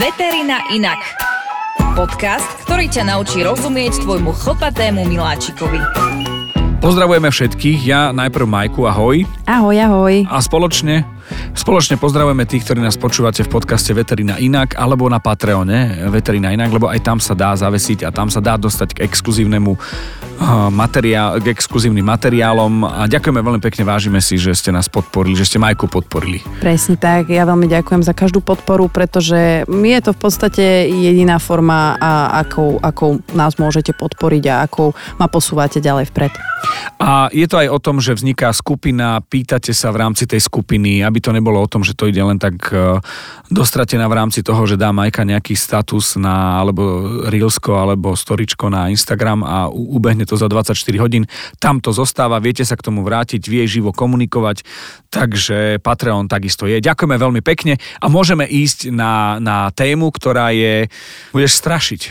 Veterina Inak. Podcast, ktorý ťa naučí rozumieť tvojmu chlpatému miláčikovi. Pozdravujeme všetkých. Ja najprv Majku, ahoj. Ahoj, ahoj. A spoločne pozdravujeme tých, ktorí nás počúvate v podcaste Veterina Inak alebo na Patreone Veterina Inak, lebo aj tam sa dá zavesiť a tam sa dá dostať k exkluzívnemu exkluzívnym materiálom a ďakujeme veľmi pekne, vážime si, že ste nás podporili, že ste Majku podporili. Presne tak, ja veľmi ďakujem za každú podporu, pretože je to v podstate jediná forma, akou nás môžete podporiť a akou ma posúvate ďalej vpred. A je to aj o tom, že vzniká skupina, pýtate sa v rámci tej skupiny, aby to nebolo o tom, že to ide len tak dostratená v rámci toho, že dá Majka nejaký status na alebo Reelsko alebo Storičko na Instagram a ubehne to za 24 hodín. Tam to zostáva, viete sa k tomu vrátiť, vie živo komunikovať, takže Patreon takisto je. Ďakujeme veľmi pekne a môžeme ísť na tému, ktorá je... Budeš strašiť.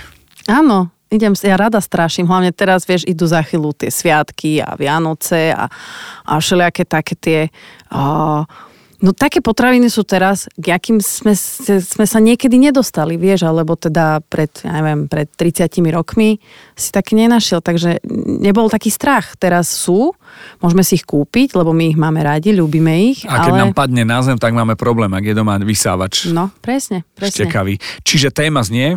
Áno, ja rada straším, hlavne teraz, vieš, idú za chvíľu tie sviatky a Vianoce a všelijaké také tie... No také potraviny sú teraz, k akým sme sa niekedy nedostali, vieš, alebo teda pred 30 rokmi si tak nenašiel, takže nebol taký strach. Teraz sú, môžeme si ich kúpiť, lebo my ich máme radi, ľúbime ich. A keď nám padne na zem, tak máme problém, ak je doma vysávač. No, presne. Štekavý. Čiže téma znie?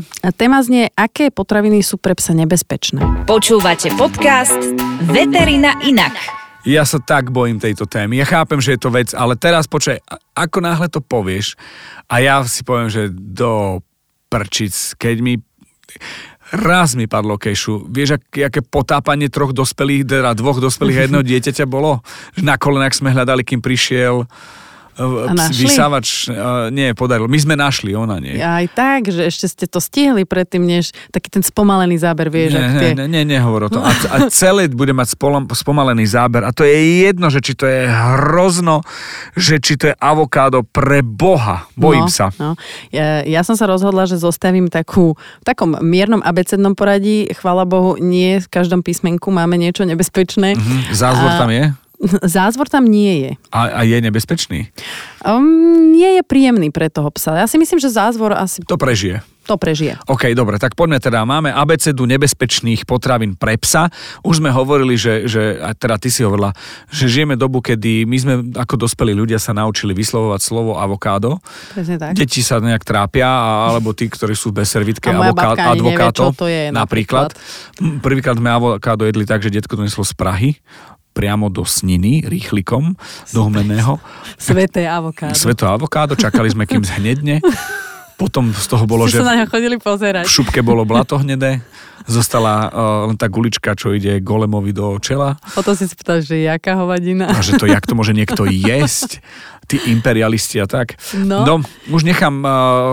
Aké potraviny sú pre psa nebezpečné. Počúvate podcast Veterina Inak. Ja sa tak bojím tejto témy. Ja chápem, že je to vec, ale teraz počkaj, ako náhle to povieš a ja si poviem, že do prčic, keď mi padlo kešu. Vieš, aké potápanie dvoch dospelých a jedného dieťaťa bolo? Na kolenách sme hľadali, kým prišiel vysávač, podaril. My sme našli, ona nie. Aj tak, že ešte ste to stihli predtým, než taký ten spomalený záber, vieš. Nehovor o tom. A celé bude mať spomalený záber. A to je jedno, že či to je hrozno, že či to je avokádo, pre Boha. Bojím sa. No. Ja som sa rozhodla, že zostavím v takom miernom abecednom poradí. Chvála Bohu, nie v každom písmenku máme niečo nebezpečné. Zázvor tam je? Zázvor tam nie je. A je nebezpečný? Nie je príjemný pre toho psa. Ja si myslím, že zázvor asi... To prežije. OK, dobre, tak poďme teda. Máme abecedu nebezpečných potravín pre psa. Už sme hovorili, že ty si hovorila, že žijeme dobu, kedy my sme ako dospelí ľudia sa naučili vyslovovať slovo avokádo. Presne tak. Deti sa nejak trápia, alebo tí, ktorí sú bez servítky, advokáto. To je, napríklad. Prvýkrát sme avokádo jedli tak, že detko doneslo z Prahy priamo do sniny, rýchlikom, do humleného. Sveté avokádo, čakali sme, kým zhnedne. Potom z toho bolo, že v šupke bolo blato hnedé. Zostala len tá gulička, čo ide golemovi do čela. Potom si spýtal, že jaká hovadina. A že to, jak to môže niekto jesť. Tí imperialisti a tak. No už nechám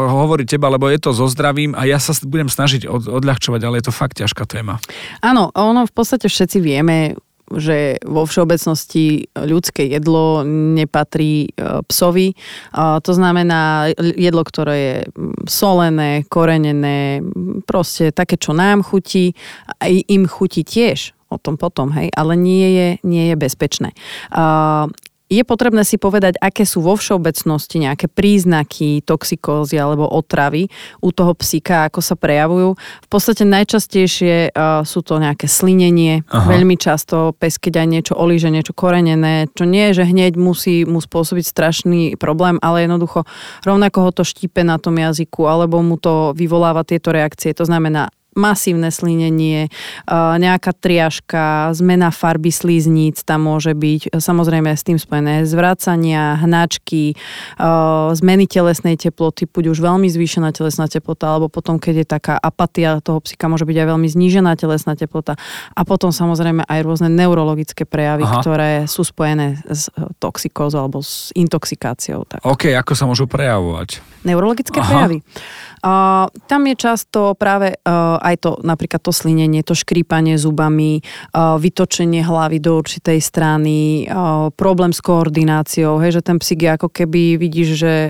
hovoriť teba, lebo je to so zdravím a ja sa budem snažiť odľahčovať, ale je to fakt ťažká téma. Áno, ono v podstate všetci vieme, že vo všeobecnosti ľudské jedlo nepatrí psovi. To znamená jedlo, ktoré je solené, korenené, proste také, čo nám chutí, a im chutí tiež, o tom potom, hej, ale nie je bezpečné. Je potrebné si povedať, aké sú vo všeobecnosti nejaké príznaky toxikózy alebo otravy u toho psíka, ako sa prejavujú. V podstate najčastejšie sú to nejaké slinenie. Aha. Veľmi často pes, keď aj niečo olíže, niečo korenené, čo nie je, že hneď musí mu spôsobiť strašný problém, ale jednoducho rovnako ho to štípe na tom jazyku alebo mu to vyvoláva tieto reakcie. To znamená masívne slinenie, nejaká triažka, zmena farby slíznic tam môže byť, samozrejme s tým spojené zvracania, hnačky, zmeny telesnej teploty, buď už veľmi zvýšená telesná teplota, alebo potom, keď je taká apatia toho psíka, môže byť aj veľmi znížená telesná teplota. A potom samozrejme aj rôzne neurologické prejavy, ktoré sú spojené s toxikózou alebo s intoxikáciou. Tak. OK, ako sa môžu prejavovať? Neurologické prejavy. Tam je často práve aj to, napríklad to slinenie, to škrípanie zubami, vytočenie hlavy do určitej strany, problém s koordináciou, hej, že ten psík je ako keby vidíš,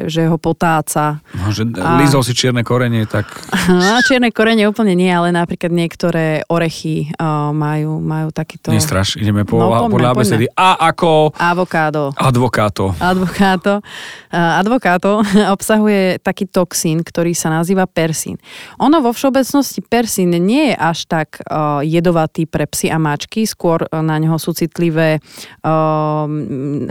že ho potáca. No, že lízol si čierne korenie, tak... Čierne korenie úplne nie, ale napríklad niektoré orechy majú takýto... Nestraš, ideme podľa besedy. A ako... Avokádo. Advokáto obsahuje taký toxín, ktorý sa nazýva persín. Ono vo všeobecnosti persín nie je až tak jedovatý pre psy a mačky, skôr na neho sú citlivé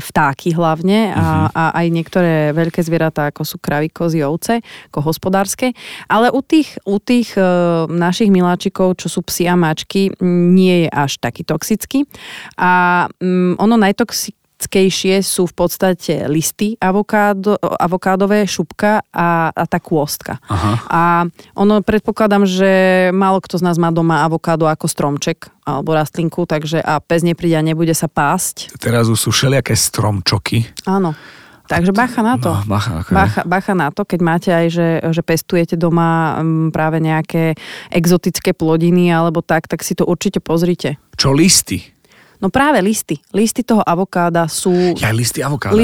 vtáky hlavne a aj niektoré veľké zvieratá, ako sú kravy, kozy, ovce, ako hospodárske. Ale u tých našich miláčikov, čo sú psi a mačky, nie je až taký toxický. A ono najtoxickejšie sú v podstate listy avokádové, šupka a tá kôstka. Aha. A ono, predpokladám, že málo kto z nás má doma avokádo ako stromček alebo rastlinku, takže a pes nepríde a nebude sa pásť. Teraz sú všelijaké stromčoky. Áno. Takže bacha na to. No, bacha na to, keď máte aj, že pestujete doma práve nejaké exotické plodiny alebo tak si to určite pozrite. Čo listy? No práve listy. Listy toho avokáda sú... Ja, listy avokáda.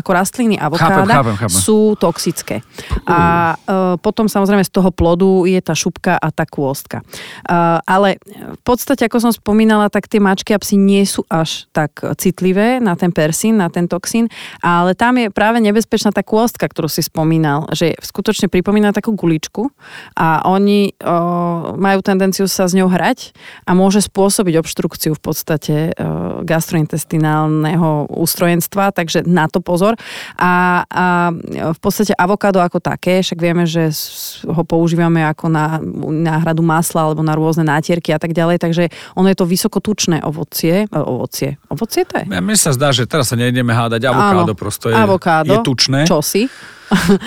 Ako rastliny avokáda chápem. Sú toxické. A potom samozrejme z toho plodu je tá šupka a tá kôstka. Ale v podstate, ako som spomínala, tak tie mačky a psi nie sú až tak citlivé na ten persín, na ten toxín, ale tam je práve nebezpečná tá kôstka, ktorú si spomínal, že skutočne pripomína takú guličku a oni majú tendenciu sa s ňou hrať a môže spôsobiť obštrukciu v podstate gastrointestinálneho ústrojenstva, takže na to pozor. A v podstate avokádo ako také, však vieme, že ho používame ako na náhradu masla alebo na rôzne nátierky a tak ďalej, takže ono je to vysokotučné ovocie. Ovocie to je? Mne sa zdá, že teraz sa nejdeme hádať, avokádo prosto je tučné. Čo si?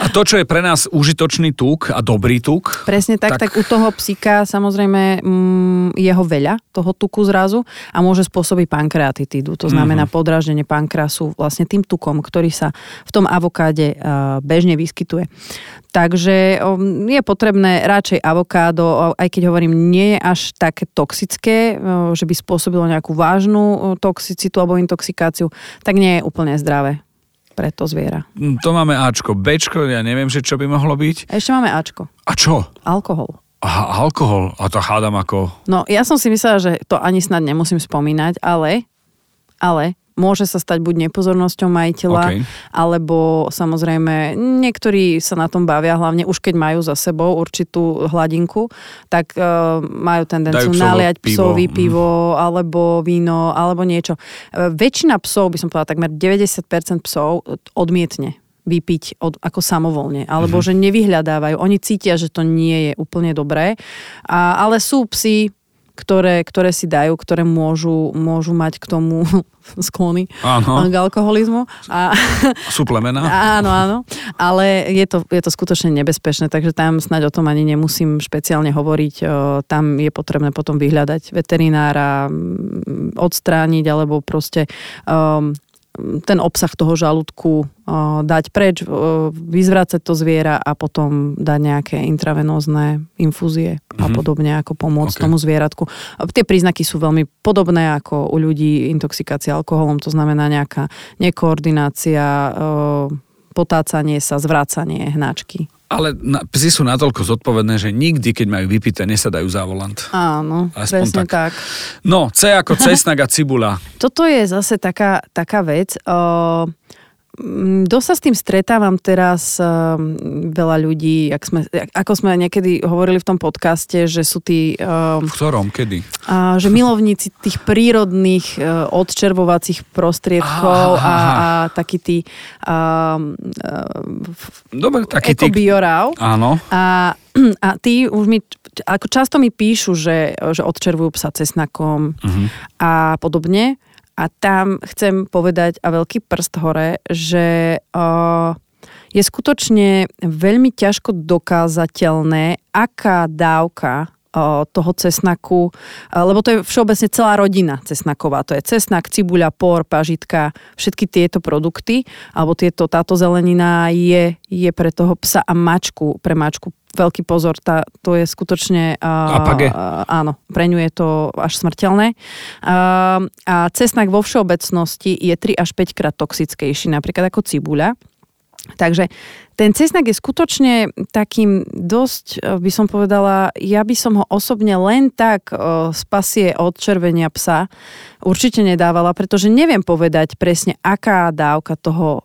A to, čo je pre nás užitočný tuk a dobrý tuk. Presne tak u toho psíka samozrejme je ho veľa, toho tuku zrazu a môže spôsobiť pankreatitídu. To znamená podráždenie pankrasu vlastne tým tukom, ktorý sa v tom avokáde bežne vyskytuje. Takže je potrebné radšej avokádo, aj keď hovorím, nie je až také toxické, že by spôsobilo nejakú vážnu toxicitu alebo intoxikáciu, tak nie je úplne zdravé pre to zviera. To máme Ačko. Bčko, ja neviem, že čo by mohlo byť. Ešte máme Ačko. A čo? Alkohol. Aha, alkohol. A to hádam ako... No, ja som si myslela, že to ani snad nemusím spomínať, ale môže sa stať buď nepozornosťou majiteľa, alebo samozrejme niektorí sa na tom bavia, hlavne už keď majú za sebou určitú hladinku, tak majú tendenciu naliať psovi pivo, alebo víno, alebo niečo. Väčšina psov, by som povedala, takmer 90% psov odmietne vypiť ako samovolne, alebo že nevyhľadávajú. Oni cítia, že to nie je úplne dobré, ale sú psi, ktoré si dajú, ktoré môžu mať k tomu sklony k alkoholizmu. Sú plemená. Áno. Ale je to skutočne nebezpečné, takže tam snáď o tom ani nemusím špeciálne hovoriť. Tam je potrebné potom vyhľadať veterinára, odstrániť, alebo proste ten obsah toho žalúdku dať preč, vyzvracať to zviera a potom dať nejaké intravenózne infúzie a podobne, ako pomôcť tomu zvieratku. Tie príznaky sú veľmi podobné ako u ľudí intoxikácia alkoholom, to znamená nejaká nekoordinácia, potácanie sa, zvracanie hnačky. Ale psi sú natoľko zodpovedné, že nikdy, keď majú vypité, nesadajú za volant. Áno, aspoň presne tak. No, C ako cesnak a cibuľa. Toto je zase taká vec. Dosť sa s tým stretávam teraz veľa ľudí, ako sme niekedy hovorili v tom podcaste, že sú tí... v ktorom? Kedy? Že milovníci tých prírodných odčervovacích prostriedkov a takí tí... Dobre, takí tí... Ekobiorau. Áno. A tí už mi... Ako často mi píšu, že odčervujú psa cesnakom a podobne. A tam chcem povedať a veľký prst hore, že je skutočne veľmi ťažko dokázateľné, aká dávka toho cesnaku, lebo to je všeobecne celá rodina cesnaková. To je cesnak, cibuľa, pór, pažitka, všetky tieto produkty, alebo táto zelenina je pre toho psa a mačku, pre mačku veľký pozor, to je skutočne... áno, pre ňu je to až smrteľné. A cesnak vo všeobecnosti je 3 až 5 krát toxickejší, napríklad ako cibuľa. Takže ten cesnak je skutočne takým dosť, by som povedala, ja by som ho osobne len tak spasie od červenia psa určite nedávala, pretože neviem povedať presne, aká dávka toho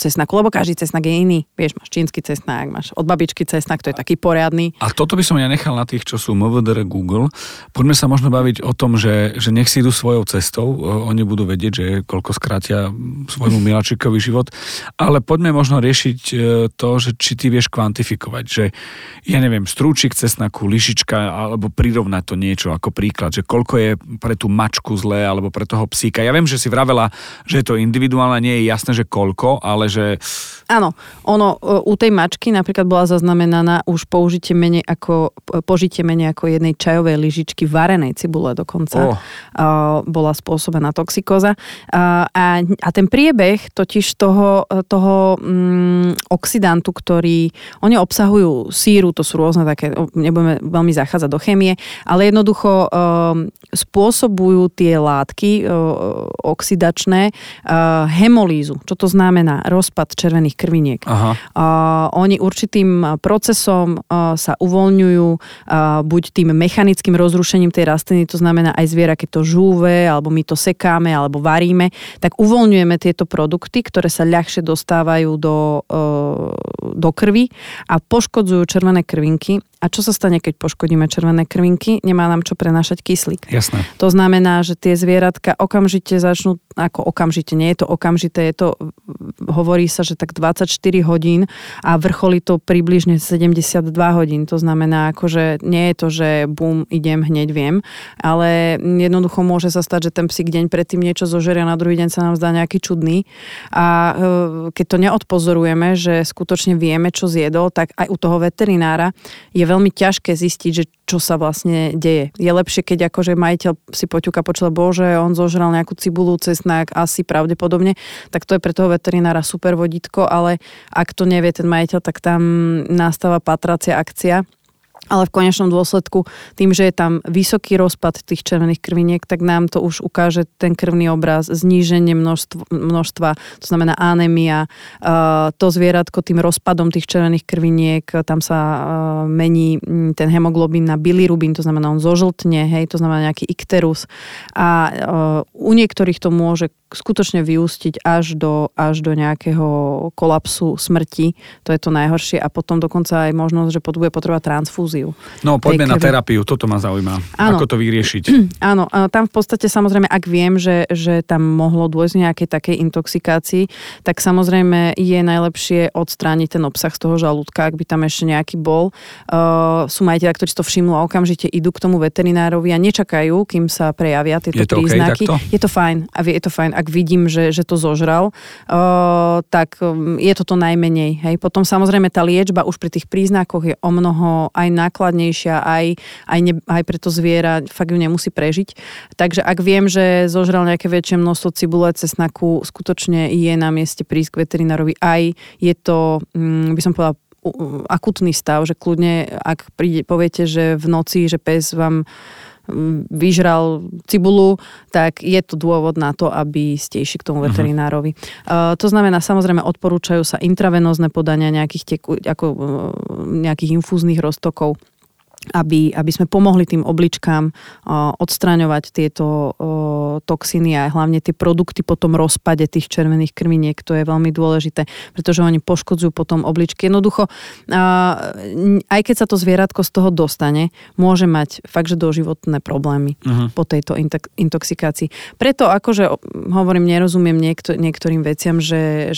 cesnaku, lebo každý cesnak je iný. Vieš, máš čínsky cesnak, máš od babičky cesnak, to je taký poriadny. A toto by som ja nechal na tých, čo sú MVDR Google. Poďme sa možno baviť o tom, že nech si idú svojou cestou, oni budú vedieť, že koľko skrátia svojmu miláčikový život, ale poďme možno riešiť to, že či ty vieš kvantifikovať, že ja neviem, strúčik cesnaku, lyžička, alebo prirovnať to niečo ako príklad, že koľko je pre tú mačku zlé, alebo pre toho psíka. Ja viem, že si vravela, že je to individuálne, nie je jasné, že koľko, ale že... Áno, ono u tej mačky napríklad bola zaznamenaná už požitie menej ako jednej čajovej lyžičky varenej cibule dokonca. Bola spôsobená toxikóza. A ten priebeh totiž toho oxidantu, ktorý... Oni obsahujú síru, to sú rôzne také... Nebudeme veľmi zachádzať do chémie, ale jednoducho spôsobujú tie látky oxidačné hemolízu. Čo to znamená? Rozpad červených krviniek. Oni určitým procesom sa uvoľňujú buď tým mechanickým rozrušením tej rastliny, to znamená aj zviera, keď to žúve, alebo my to sekáme, alebo varíme, tak uvoľňujeme tieto produkty, ktoré sa ľahšie dostávajú do krvi a poškodzujú červené krvinky. A čo sa stane, keď poškodíme červené krvinky? Nemá nám čo prenášať kyslík. Jasné. To znamená, že tie zvieratka okamžite začnú, nie je to okamžité, hovorí sa, že tak 24 hodín a vrcholí to približne 72 hodín. To znamená, akože nie je to, že bum, idem, hneď viem, ale jednoducho môže sa stať, že ten psík deň predtým niečo zožeria, na druhý deň sa nám zdá nejaký čudný. A keď to neodpozorujeme, že skutočne vieme, čo zjedol, tak aj u toho veterinára je veľmi ťažké zistiť, že čo sa vlastne deje. Je lepšie, keď akože majiteľ si poťuka počula, bože, on zožral nejakú cibulu, cesnak, asi pravdepodobne, tak to je pre toho veterinára super vodítko, ale ak to nevie ten majiteľ, tak tam nastáva patracia akcia. Ale v konečnom dôsledku, tým, že je tam vysoký rozpad tých červených krviniek, tak nám to už ukáže ten krvný obraz, zníženie množstva, to znamená anémia, to zvieratko tým rozpadom tých červených krviniek, tam sa mení ten hemoglobín na bilirubín, to znamená on zožltne, hej, to znamená nejaký ikterus a u niektorých to môže skutočne vyústiť až do nejakého kolapsu smrti. To je to najhoršie a potom dokonca aj možnosť, že bude potrebovať transfúziu. No, poďme na terapiu, toto ma zaujíma. Áno. Ako to vyriešiť? Áno, tam v podstate samozrejme, ak viem, že tam mohlo dôjsť nejakej takej intoxikácii, tak samozrejme je najlepšie odstrániť ten obsah z toho žalúdka, ak by tam ešte nejaký bol. Sú majiteľia, ktorí to všimnú a okamžite idú k tomu veterinárovi a nečakajú, kým sa prejavia tieto príznaky. Okay, je to fajn. Ak vidím, že to zožral, tak je to najmenej. Hej. Potom samozrejme tá liečba už pri tých príznakoch je o mnoho aj nákladnejšia, aj pre to zviera, fakt ju nemusí prežiť. Takže ak viem, že zožral nejaké väčšie množstvo cibule, cesnaku, skutočne je na mieste prísť k veterinárovi. Aj je to, by som povedala, akutný stav, že kľudne, ak poviete, že v noci, že pes vám vyžral cibulu, tak je to dôvod na to, aby ste išli k tomu veterinárovi. To znamená, samozrejme, odporúčajú sa intravenózne podania nejakých infúznych roztokov, aby sme pomohli tým obličkám odstraňovať tieto toxíny a hlavne tie produkty po tom rozpade tých červených krviniek, to je veľmi dôležité, pretože oni poškodzujú potom obličky. Jednoducho, aj keď sa to zvieratko z toho dostane, môže mať fakt, že doživotné problémy po tejto intoxikácii. Preto akože hovorím, nerozumiem niektorým veciam, že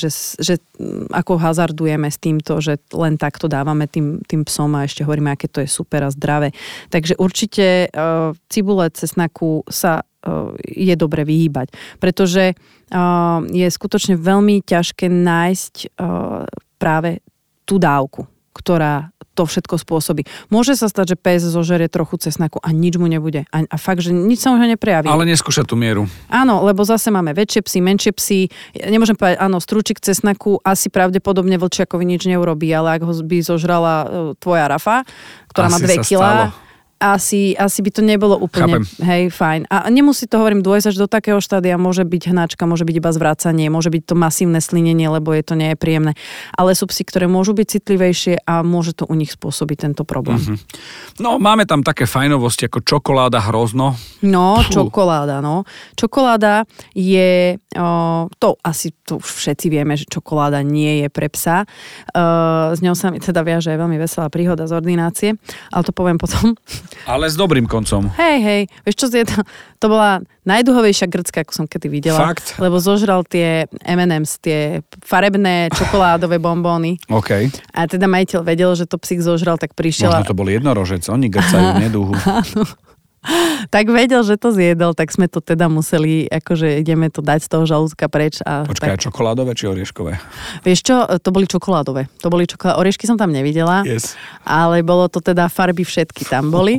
ako hazardujeme s týmto, že len takto dávame tým psom a ešte hovoríme, aké to je super a zdravé. Takže určite cibule, cesnaku sa je dobre vyhýbať, pretože je skutočne veľmi ťažké nájsť práve tú dávku. ktorá to všetko spôsobí. Môže sa stať, že pes zožerie trochu cesnaku a nič mu nebude. A fakt, že nič sa mu neprejaví. Ale neskúša tú mieru. Áno, lebo zase máme väčšie psy, menšie psy. Ja nemôžem povedať, áno, strúčik cesnaku asi pravdepodobne vlčiakovi nič neurobí, ale ak ho by zožrala tvoja Rafa, ktorá asi má 2 kilá, asi by to nebolo úplne, hej, fajn. A nemusí to, hovorím, dôjsť až do takého štádia, môže byť hnačka, môže byť iba zvracanie, môže byť to masívne slinenie, lebo je to nepríjemné. Ale sú psy, ktoré môžu byť citlivejšie a môže to u nich spôsobiť tento problém. Mm-hmm. No, máme tam také fajnovosti ako čokoláda, hrozno. No, čokoláda, no. Čokoláda je, to asi to všetci vieme, že čokoláda nie je pre psa. S ňou sa mi teda viaže veľmi veselá príhoda z ordinácie, ale to poviem potom. Ale s dobrým koncom. Hej, vieš čo, to bola najduhovejšia grcka, ako som kedy videla. Fakt? Lebo zožral tie M&M's, tie farebné čokoládové bombóny. OK. A teda majiteľ vedel, že to psík zožral, tak prišiel. Možno to bol jednorožec, oni grcajú neduhu. Áno. Tak vedel, že to zjedol, tak sme to teda museli, akože ideme to dať z toho žalúdka preč. A počkaj, tak... čokoládové či orieškové? Vieš čo, to boli čokoládové. Oriešky som tam nevidela, yes. Ale bolo to teda, farby všetky tam boli.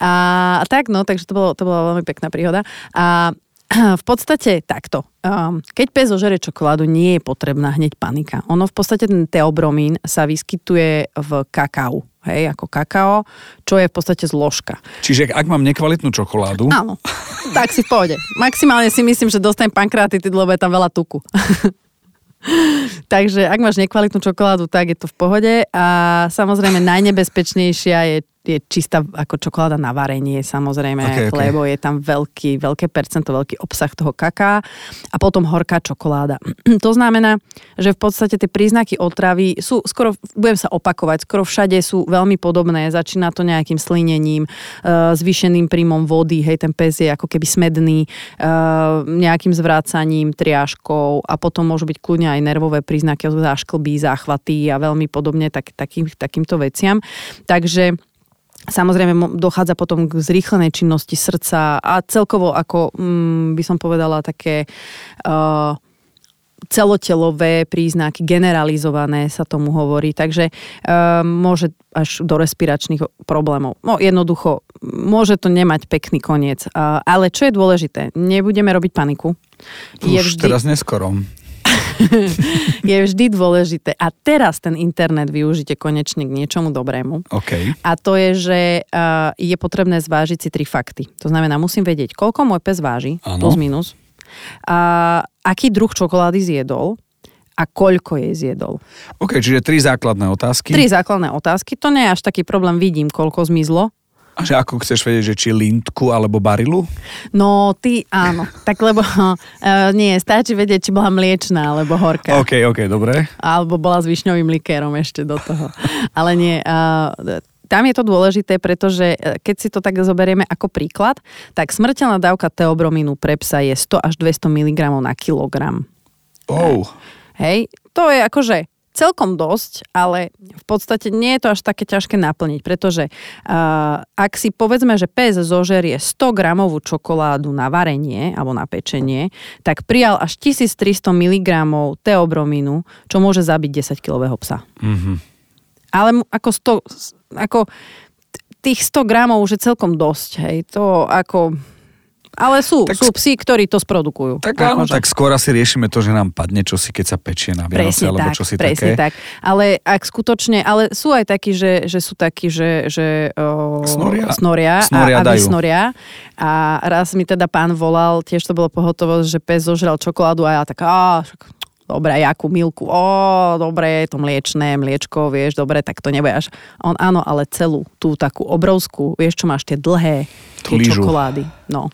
A tak, no, takže to bola veľmi pekná príhoda. A v podstate takto. Keď pes zožere čokoládu, nie je potrebná hneď panika. Ono v podstate, ten teobromín sa vyskytuje v kakao. Hej, ako kakao, čo je v podstate zložka. Čiže ak mám nekvalitnú čokoládu... Áno, tak si v pohode. Maximálne si myslím, že dostanem pankreatitid, lebo je tam veľa tuku. Takže ak máš nekvalitnú čokoládu, tak je to v pohode. A samozrejme najnebezpečnejšia je čistá ako čokoláda na varenie, samozrejme, lebo je tam veľké percento, veľký obsah toho kaká a potom horká čokoláda. To znamená, že v podstate tie príznaky otravy sú skoro, budem sa opakovať, skoro všade sú veľmi podobné. Začína to nejakým slinením, zvýšeným príjmom vody, hej, ten pes je ako keby smedný, nejakým zvrácaním, triáškou a potom môžu byť kľudne aj nervové príznaky, zášklby, záchvaty a veľmi podobne takýmto veciam. Takže samozrejme dochádza potom k zrýchlenej činnosti srdca a celkovo ako by som povedala také celotelové príznaky, generalizované sa tomu hovorí, takže môže až do respiračných problémov. No jednoducho, môže to nemať pekný koniec, ale čo je dôležité, nebudeme robiť paniku. Teraz neskoro. Je vždy dôležité. A teraz ten internet využite konečne k niečomu dobrému. Okay. A to je, že je potrebné zvážiť si 3 fakty. To znamená, musím vedieť, koľko môj pes váži, plus minus, aký druh čokolády zjedol a koľko jej zjedol. OK, čiže 3 základné otázky. 3 základné otázky, to nie je až taký problém, vidím, koľko zmizlo. A že ako chceš vedieť, že či Lindku alebo Barilu? No, ty áno. Tak lebo nie, stačí vedieť, či bola mliečná alebo horká. OK, dobre. Alebo bola s višňovým likérom ešte do toho. Ale nie... Tam je to dôležité, pretože keď si to tak zoberieme ako príklad, tak smrteľná dávka teobrominu pre psa je 100 až 200 mg na kilogram. Oh. Hej, to je akože... celkom dosť, ale v podstate nie je to až také ťažké naplniť, pretože ak si povedzme, že pes zožerie 100 gramovú čokoládu na varenie alebo na pečenie, tak prijal až 1300 mg teobrominu, čo môže zabiť 10-kilového psa. Mm-hmm. Ale ako 100, ako tých 100 gramov už je celkom dosť. Hej. To ako... Ale sú psi, ktorí to sprodukujú. Tak áno, tak skôr asi riešime to, že nám padne čosi, keď sa pečie na Vianoce, alebo čosi také. Presne tak. Ale ak skutočne, ale sú aj takí, že sú takí, že snoria a vysnoria. A raz mi teda pán volal, tiež to bolo pohotovosť, že pes zožral čokoládu a ja tak, dobre, jakú milku, dobre, je to mliečné, mliečko, vieš, dobre, tak to nebude až... On áno, ale celú tú takú obrovskú, vieš, čo máš tie dlhé, tie čokolády, no.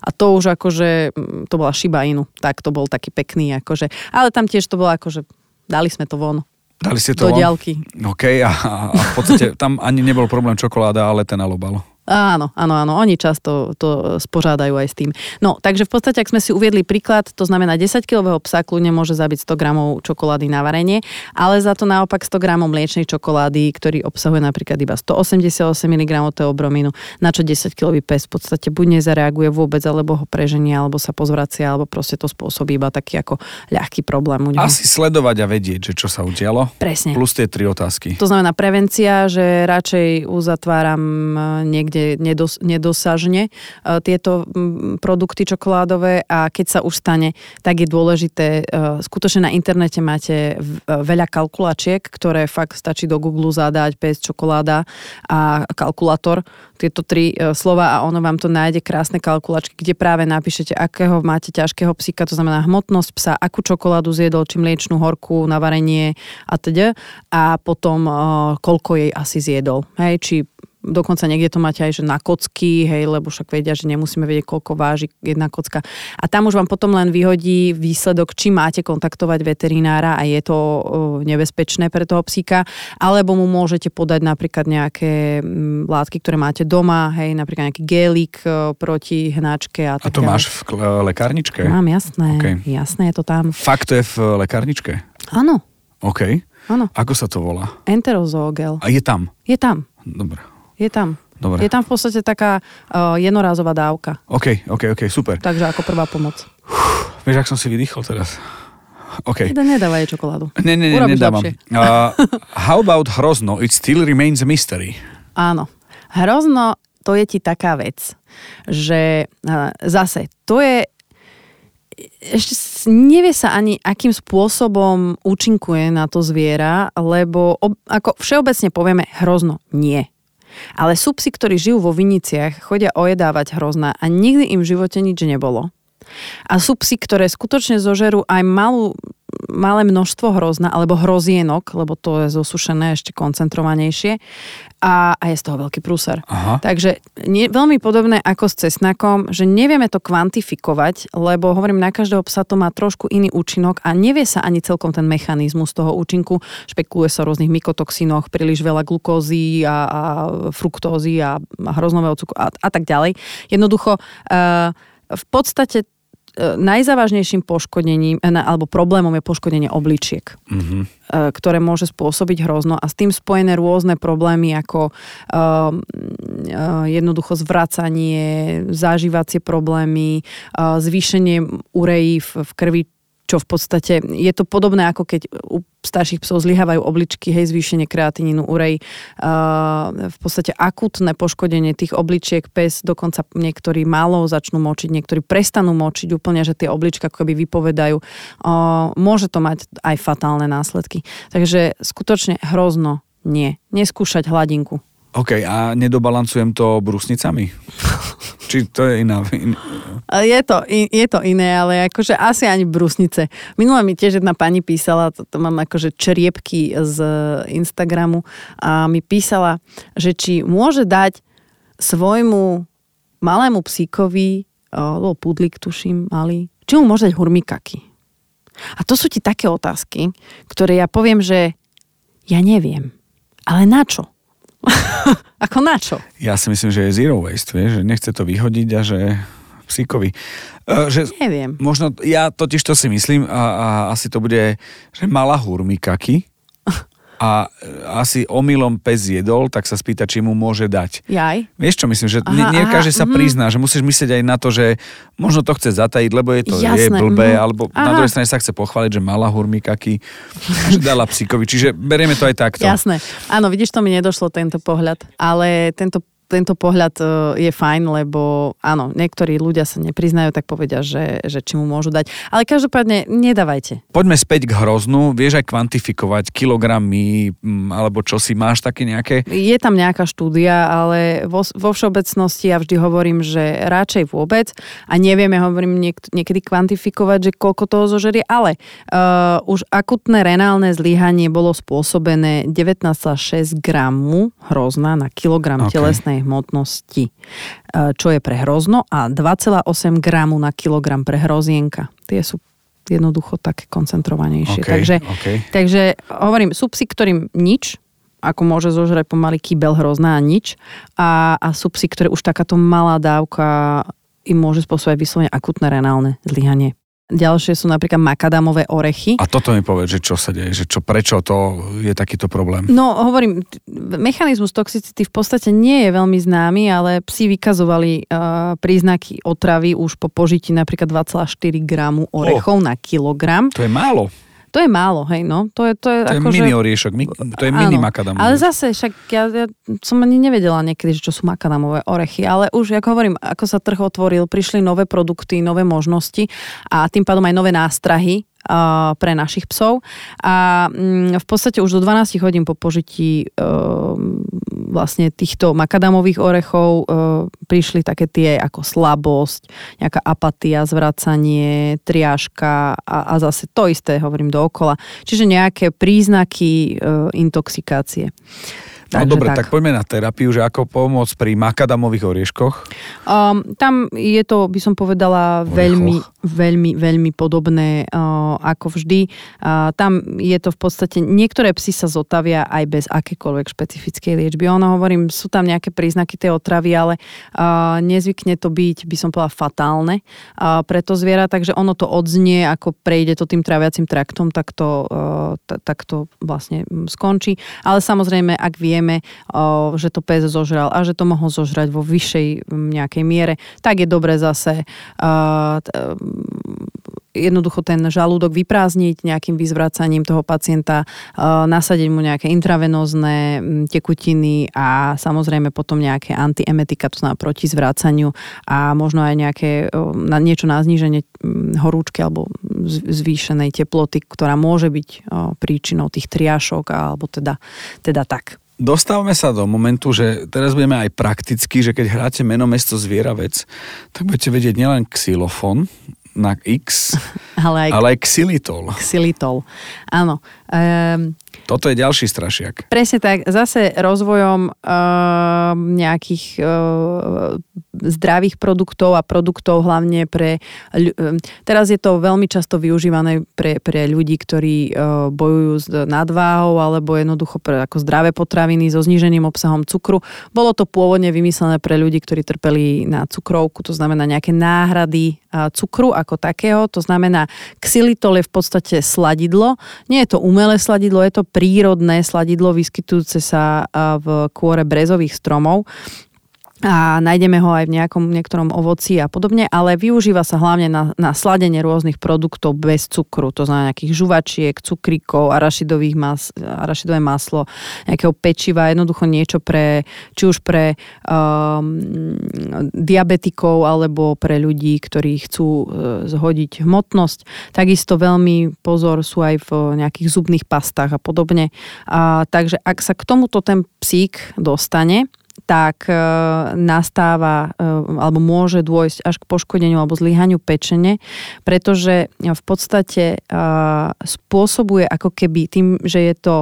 A to už akože, to bola Shiba Inu, tak to bol taký pekný, akože, ale tam tiež to bolo akože, dali sme to von. Dali ste to do diaľky. OK, a v podstate tam ani nebol problém čokoláda, ale ten alobal. Áno, oni často to spožádajú aj s tým. No, takže v podstate, ak sme si uviedli príklad, to znamená 10-kilového psa kľudne môže zabiť 100 gramov čokolády na varenie, ale za to naopak 100 gramov mliečnej čokolády, ktorý obsahuje napríklad iba 188 mg teobromínu, na čo 10-kilový pes v podstate buď nezareaguje vôbec, alebo ho preženie, alebo sa pozvracia, alebo proste to spôsobí iba taký ako ľahký problém u neho. Asi sledovať a vedieť, že čo sa udialo. Presne. Plus tie tri otázky. To znamená prevencia, že radšej uzatváram niekde nedosažne tieto produkty čokoládové, a keď sa už stane, tak je dôležité, skutočne na internete máte veľa kalkulačiek, ktoré fakt stačí do Google zadať pes, čokoláda a kalkulátor, tieto tri slova, a ono vám to nájde, krásne kalkulačky, kde práve napíšete, akého máte ťažkého psíka, to znamená hmotnosť psa, akú čokoládu zjedol, či mliečnú, horkú, na varenie atď. A potom koľko jej asi zjedol. Hej, či dokonca niekde to máte aj, že na kocky, hej, lebo však vedia, že nemusíme vedieť, koľko váži jedna kocka. A tam už vám potom len vyhodí výsledok, či máte kontaktovať veterinára a je to nebezpečné pre toho psíka, alebo mu môžete podať napríklad nejaké látky, ktoré máte doma, hej, napríklad nejaký gélik proti hnačke. A to máš v lekárničke? Mám, jasné. Okay. Jasné, je to tam. Fakt to je v lekárničke? Áno. OK. Áno. Ako sa to volá? Enterozogel. A je tam? Je tam. Dobre. Je tam. Dobre. Je tam v podstate taká jednorázová dávka. OK, super. Takže ako prvá pomoc. Vieš, ak som si vydýchol teraz. OK. Nedávaj jej čokoládu. Ne, nedávam. How about hrozno? It still remains a mystery. Áno. Hrozno, to je ti taká vec, že zase, to je ešte nevie sa ani, akým spôsobom účinkuje na to zviera, lebo ako všeobecne povieme, hrozno nie. Ale sú psi, ktorí žijú vo viniciach, chodia ojedávať hrozná a nikdy im v živote nič nebolo. A sú psi, ktoré skutočne zožerú aj malé množstvo hrozna alebo hrozienok, lebo to je zosušené ešte koncentrovanejšie a je z toho veľký prúser. Aha. Takže veľmi podobné ako s cesnakom, že nevieme to kvantifikovať, lebo hovorím, na každého psa to má trošku iný účinok a nevie sa ani celkom ten mechanizmus toho účinku. Špekuluje sa o rôznych mykotoxínoch, príliš veľa glukózy a fruktózy a hroznového cukru a tak ďalej. Jednoducho v podstate najzávažnejším poškodením alebo problémom je poškodenie obličiek, ktoré môže spôsobiť hrozno, a s tým spojené rôzne problémy ako jednoducho zvracanie, záživacie problémy, zvýšenie ureí v krvi, čo v podstate je to podobné, ako keď u starších psov zlyhávajú obličky, hej, zvýšenie kreatininu, urej, v podstate akútne poškodenie tých obličiek, pes, dokonca niektorí málo začnú močiť, niektorí prestanú močiť úplne, že tie oblička akoby vypovedajú. Môže to mať aj fatálne následky. Takže skutočne hrozno nie. Neskúšať hladinku. OK, a nedobalancujem to brusnicami? Či to je iná? Je to iné, ale akože asi ani brusnice. Minule mi tiež jedna pani písala, to mám akože čriepky z Instagramu, a mi písala, že či môže dať svojmu malému psíkovi, alebo pudlík tuším, malý, či mu môže dať hurmikaky. A to sú ti také otázky, ktoré ja poviem, že ja neviem. Ale na čo? Ako na čo? Ja si myslím, že je zero waste, vieš, že nechce to vyhodiť a že psíkovi. Neviem. Možno, ja totiž to si myslím a asi to bude, že mala hurmikaky a asi omylom pes jedol, tak sa spýta, či mu môže dať. Jaj. Vieš čo myslím, že niekáže sa prizná, že musíš myslieť aj na to, že možno to chce zatajiť, lebo je to Jasné, je blbé, alebo na druhej strane sa chce pochváliť, že mala hurmikaky, že dala psíkovi, čiže berieme to aj takto. Jasné. Áno, vidíš, to mi nedošlo tento pohľad, ale tento pohľad je fajn, lebo áno, niektorí ľudia sa nepriznajú, tak povedia, že či mu môžu dať. Ale každopádne nedávajte. Poďme späť k hroznu. Vieš aj kvantifikovať kilogramy, alebo čo si máš také nejaké? Je tam nejaká štúdia, ale vo všeobecnosti ja vždy hovorím, že radšej vôbec, a nevieme, hovorím niekedy kvantifikovať, že koľko toho zožerie, ale už akutné renálne zlyhanie bolo spôsobené 19,6 gramu hrozna na kilogram telesnej hmotnosti, čo je pre hrozno, a 2,8 gramu na kilogram pre hrozienka. Tie sú jednoducho také koncentrovanejšie. Okay, takže hovorím, sú psi, ktorým nič, ako môže zožrať pomaly kybel hrozná a nič. A sú psy, ktoré už takáto malá dávka im môže spôsobať vyslovene akutné renálne zlyhanie. Ďalšie sú napríklad makadamové orechy. A toto mi povedz, že čo sa deje, že čo, prečo to je takýto problém? No, hovorím, mechanizmus toxicity v podstate nie je veľmi známy, ale psi vykazovali príznaky otravy už po požití napríklad 2,4 gramu orechov na kilogram. To je málo. To je málo, hej, no. To je ako mini oriešok, to je mini makadamové. Ale zase, však ja som ani nevedela niekedy, čo sú makadamové orechy, ale už, ako hovorím, ako sa trh otvoril, prišli nové produkty, nové možnosti a tým pádom aj nové nástrahy pre našich psov. A v podstate už do 12 hodín po požití vlastne týchto makadamových orechov prišli také tie ako slabosť, nejaká apatia, zvracanie, triáška a zase to isté, hovorím, dookola. Čiže nejaké príznaky intoxikácie. No dobre, tak poďme na terapiu, že ako pomôcť pri makadamových orieškoch? Tam je to, by som povedala, veľmi podobné ako vždy. Tam je to v podstate, niektoré psy sa zotavia aj bez akékoľvek špecifickej liečby. Ono, hovorím, sú tam nejaké príznaky tej otravy, ale nezvykne to byť, by som povedala, fatálne pre to zviera, takže ono to odznie, ako prejde to tým traviacím traktom, tak to vlastne skončí. Ale samozrejme, ak vie, že to pes zožral a že to mohol zožrať vo vyššej nejakej miere, tak je dobre zase jednoducho ten žalúdok vyprázdniť nejakým vyzvracaním toho pacienta, nasadiť mu nejaké intravenózne tekutiny a samozrejme potom nejaké antiemetika, to znamená proti zvracaniu a možno aj nejaké niečo na zníženie horúčky alebo zvýšenej teploty, ktorá môže byť príčinou tých triášok alebo teda tak. Dostávame sa do momentu, že teraz budeme aj prakticky, že keď hráte meno, mesto, zviera, vec, tak budete vedieť nielen xylofón na X, ale aj xylitol. Xylitol, áno. Toto je ďalší strašiak. Presne tak, zase rozvojom nejakých zdravých produktov a produktov hlavne pre... teraz je to veľmi často využívané pre ľudí, ktorí bojujú s nadváhou alebo jednoducho ako zdravé potraviny so zníženým obsahom cukru. Bolo to pôvodne vymyslené pre ľudí, ktorí trpeli na cukrovku, to znamená nejaké náhrady cukru ako takého, to znamená xylitol je v podstate sladidlo, nie je to umelé sladidlo, je to prírodné sladidlo vyskytujúce sa v kôre brezových stromov a nájdeme ho aj v niektorom ovoci a podobne, ale využíva sa hlavne na sladenie rôznych produktov bez cukru, to znamená nejakých žuvačiek, cukríkov, arašidové maslo, nejakého pečiva, jednoducho niečo či už pre diabetikov alebo pre ľudí, ktorí chcú zhodiť hmotnosť. Takisto veľmi pozor sú aj v nejakých zubných pastách a podobne. Takže ak sa k tomuto ten psík dostane, tak nastáva alebo môže dôjsť až k poškodeniu alebo zlyhaniu pečene, pretože v podstate spôsobuje ako keby tým, že je to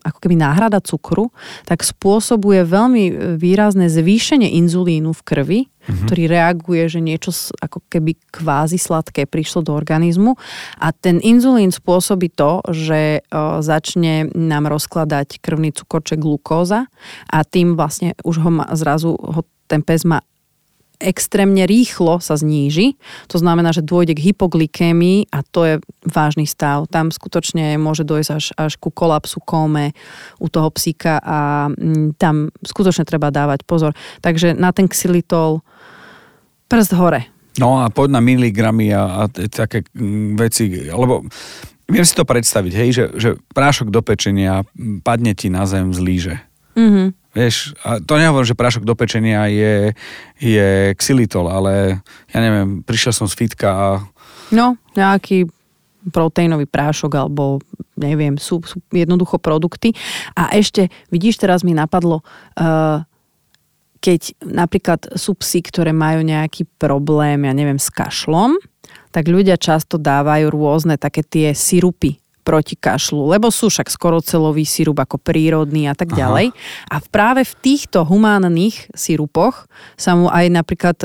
ako keby náhrada cukru, tak spôsobuje veľmi výrazné zvýšenie inzulínu v krvi, ktorý reaguje, že niečo ako keby kvázi sladké prišlo do organizmu a ten inzulín spôsobí to, že začne nám rozkladať krvný cukorček glukóza a tým vlastne už ten pes má extrémne rýchlo sa zníži. To znamená, že dôjde k hypoglykémii a to je vážny stav. Tam skutočne môže dôjsť až ku kolapsu, kóme u toho psíka a tam skutočne treba dávať pozor. Takže na ten xylitol prst hore. No a poď na miligramy a také veci, alebo viem si to predstaviť, hej, že prášok do pečenia padne ti na zem z líže. Mhm. Vieš, a to nehovorím, že prášok do pečenia je xylitol, ale ja neviem, prišiel som z fitka a... No, nejaký proteínový prášok alebo neviem, sú jednoducho produkty. A ešte, vidíš, teraz mi napadlo, keď napríklad sú psy, ktoré majú nejaký problém, ja neviem, s kašlom, tak ľudia často dávajú rôzne také tie sirupy proti kašlu, lebo sú však skoro celový sirup ako prírodný a tak ďalej. Aha. A práve v týchto humánnych sirupoch sa mu aj napríklad,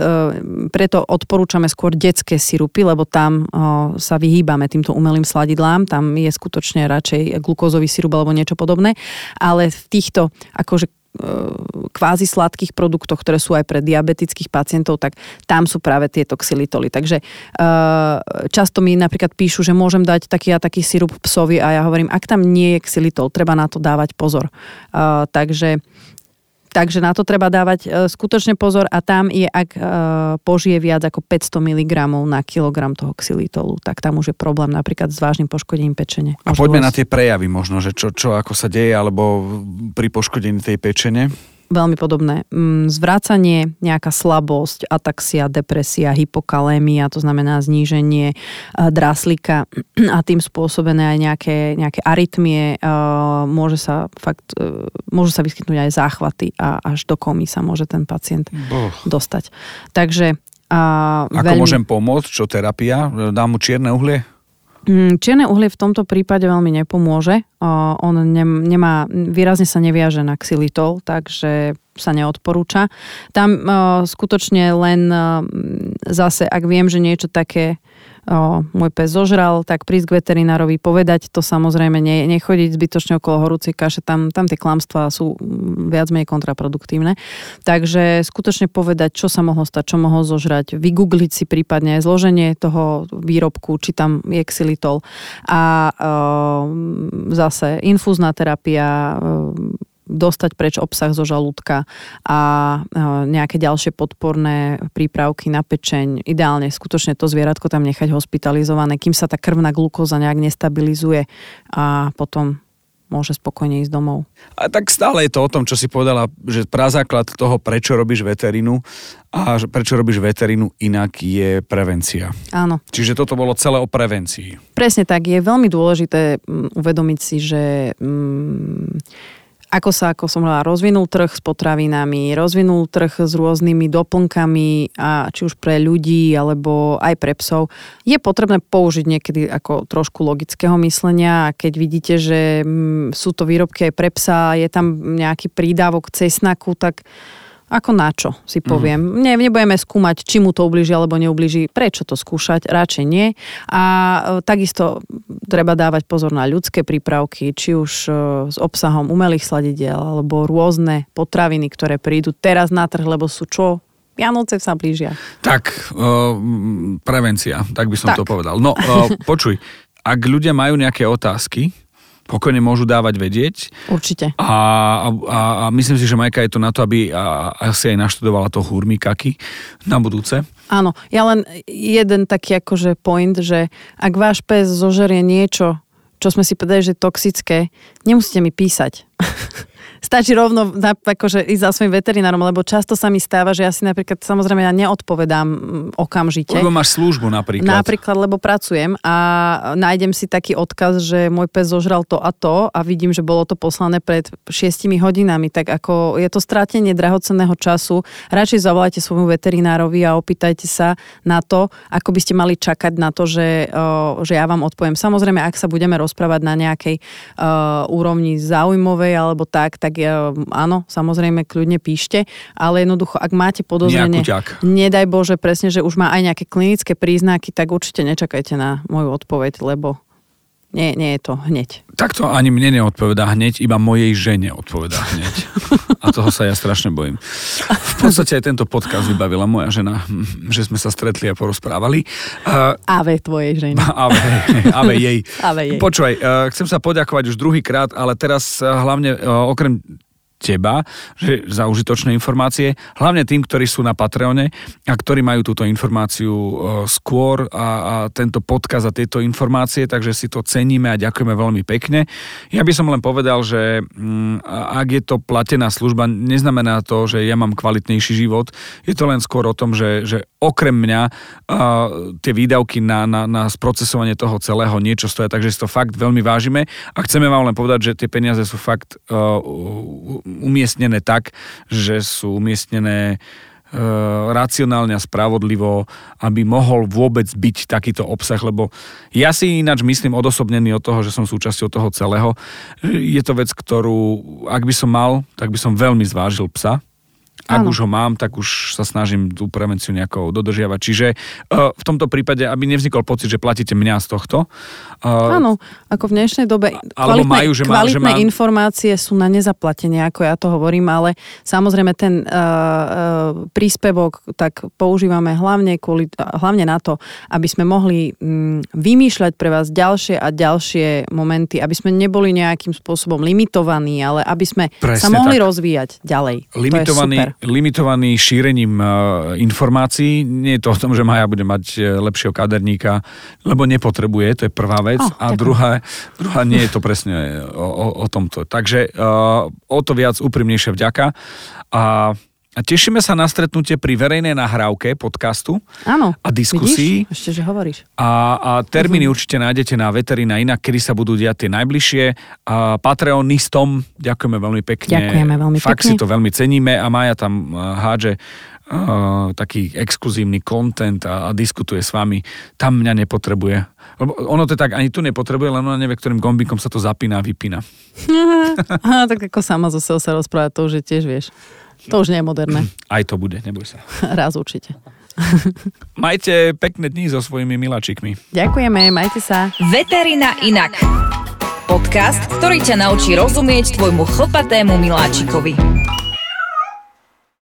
preto odporúčame skôr detské sirupy, lebo tam sa vyhýbame týmto umelým sladidlám, tam je skutočne radšej glukózový sirup alebo niečo podobné, ale v týchto akože kvázi sladkých produktoch, ktoré sú aj pre diabetických pacientov, tak tam sú práve tieto xylitoly. Takže často mi napríklad píšu, že môžem dať taký a taký sirup psovi a ja hovorím, ak tam nie je xylitol, treba na to dávať pozor. Takže na to treba dávať skutočne pozor a tam je, ak požije viac ako 500 mg na kilogram toho xylitolu, tak tam už je problém napríklad s vážnym poškodením pečene. A poďme na tie prejavy možno, že čo ako sa deje alebo pri poškodení tej pečene? Veľmi podobné. Zvracanie, nejaká slabosť, ataxia, depresia, hypokalémia, to znamená zníženie draslíka a tým spôsobené aj nejaké arytmie. Môžu sa vyskytnúť aj záchvaty a až do komy sa môže ten pacient dostať. Takže ako môžem pomôcť? Čo terapia? Dám mu čierne uhlie? Čierne uhlie v tomto prípade veľmi nepomôže. On nemá, výrazne sa neviaže na xylitol, takže sa neodporúča. Tam skutočne len zase, ak viem, že niečo také môj pes zožral, tak prísť k veterinárovi, povedať to samozrejme, nechodiť zbytočne okolo horúcej kaše, tam tie klamstvá sú viac menej kontraproduktívne. Takže skutočne povedať, čo sa mohlo stať, čo mohol zožrať, vygoogliť si prípadne zloženie toho výrobku, či tam je xylitol a zase infúzna terapia, dostať preč obsah zo žalúdka a nejaké ďalšie podporné prípravky na pečeň. Ideálne skutočne to zvieratko tam nechať hospitalizované, kým sa tá krvná glukóza nejak nestabilizuje a potom môže spokojne ísť domov. A tak stále je to o tom, čo si povedala, že prazáklad toho, prečo robíš veterinu a prečo robíš veterinu inak, je prevencia. Áno. Čiže toto bolo celé o prevencii. Presne tak. Je veľmi dôležité uvedomiť si, že ako som hovorila, rozvinul trh s potravinami, rozvinul trh s rôznymi doplnkami, a či už pre ľudí, alebo aj pre psov. Je potrebné použiť niekedy ako trošku logického myslenia a keď vidíte, že sú to výrobky aj pre psa, je tam nejaký prídavok cesnaku, tak ako na čo, si poviem. Nebudeme skúmať, či mu to ublíži alebo neublíži. Prečo to skúšať? Radšej nie. A takisto treba dávať pozor na ľudské prípravky, či už s obsahom umelých sladidiel alebo rôzne potraviny, ktoré prídu teraz na trh, lebo sú čo? Vianoce sa blížia. Tak, prevencia, tak by som to povedal. No, počuj, ak ľudia majú nejaké otázky, pokojne môžu dávať vedieť. Určite. A myslím si, že Majka je tu na to, aby asi aj naštudovala to hurmikaki na budúce. Áno, ja len jeden taký akože point, že ak váš pes zožerie niečo, čo sme si povedali, že je toxické, nemusíte mi písať. Stačí rovno akože ísť za svojím veterinárom, lebo často sa mi stáva, že ja si napríklad, samozrejme ja neodpovedám okamžite. Lebo máš službu napríklad. Napríklad, lebo pracujem a nájdem si taký odkaz, že môj pes zožral to a vidím, že bolo to poslané pred 6 hodinami, tak ako je to strátenie drahocenného času. Radšej zavolajte svojmu veterinárovi a opýtajte sa na to, ako by ste mali čakať na to, že ja vám odpoviem. Samozrejme, ak sa budeme rozprávať na nejakej úrovni záujmovej alebo tak áno, samozrejme kľudne píšte, ale jednoducho, ak máte podozrenie, nedaj Bože, presne, že už má aj nejaké klinické príznaky, tak určite nečakajte na moju odpoveď, lebo nie je to hneď. Takto ani mne neodpovedá hneď, iba mojej žene odpovedá hneď. A toho sa ja strašne bojím. V podstate aj tento podcast vybavila moja žena, že sme sa stretli a porozprávali. Ave tvojej žene. Ave jej. Ave jej. Počúvaj, chcem sa poďakovať už druhýkrát, ale teraz hlavne okrem teba, že za užitočné informácie, hlavne tým, ktorí sú na Patreone a ktorí majú túto informáciu skôr a tento podcast a tieto informácie, takže si to ceníme a ďakujeme veľmi pekne. Ja by som len povedal, že ak je to platená služba, neznamená to, že ja mám kvalitnejší život, je to len skôr o tom, že okrem mňa tie výdavky na sprocesovanie toho celého niečo stoja, takže si to fakt veľmi vážime a chceme vám len povedať, že tie peniaze sú fakt umiestnené tak, že sú umiestnené racionálne a spravodlivo, aby mohol vôbec byť takýto obsah, lebo ja si ináč myslím odosobnený od toho, že som súčasťou toho celého. Je to vec, ktorú ak by som mal, tak by som veľmi zvážil psa. Ak už ho mám, tak už sa snažím tú prevenciu nejakou dodržiavať. Čiže v tomto prípade, aby nevznikol pocit, že platíte mňa z tohto. Áno, ako v dnešnej dobe kvalitné informácie sú na nezaplatenie, ako ja to hovorím, ale samozrejme ten príspevok tak používame hlavne na to, aby sme mohli vymýšľať pre vás ďalšie a ďalšie momenty, aby sme neboli nejakým spôsobom limitovaní, ale aby sme sa mohli rozvíjať ďalej. Limitovaný šírením informácií. Nie je to o tom, že Maja bude mať lepšieho kaderníka, lebo nepotrebuje, to je prvá vec. A druhá nie je to presne o tomto. Takže o to viac úprimnejšia vďaka. A tešíme sa na stretnutie pri verejnej nahrávke podcastu a diskusii. Vidíš? Ešte, že hovoríš. A termíny určite nájdete na Veterina Inak, kedy sa budú diať tie najbližšie. A Patreonistom ďakujeme veľmi pekne. Ďakujeme veľmi pekne. Fakt si to veľmi ceníme a Maja tam hádže taký exkluzívny content a diskutuje s vami. Tam mňa nepotrebuje. Lebo ono to tak ani tu nepotrebuje, len ona nevie, ktorým gombíkom sa to zapína a vypína. Tak ako sama zo sebou sa rozprávať, to už tiež vieš. To už nie je moderné. Aj to bude, neboj sa. Raz určite. Majte pekné dni so svojimi miláčikmi. Ďakujeme, majte sa. Veterina Inak. Podcast, ktorý ťa naučí rozumieť tvojmu chlpatému miláčikovi.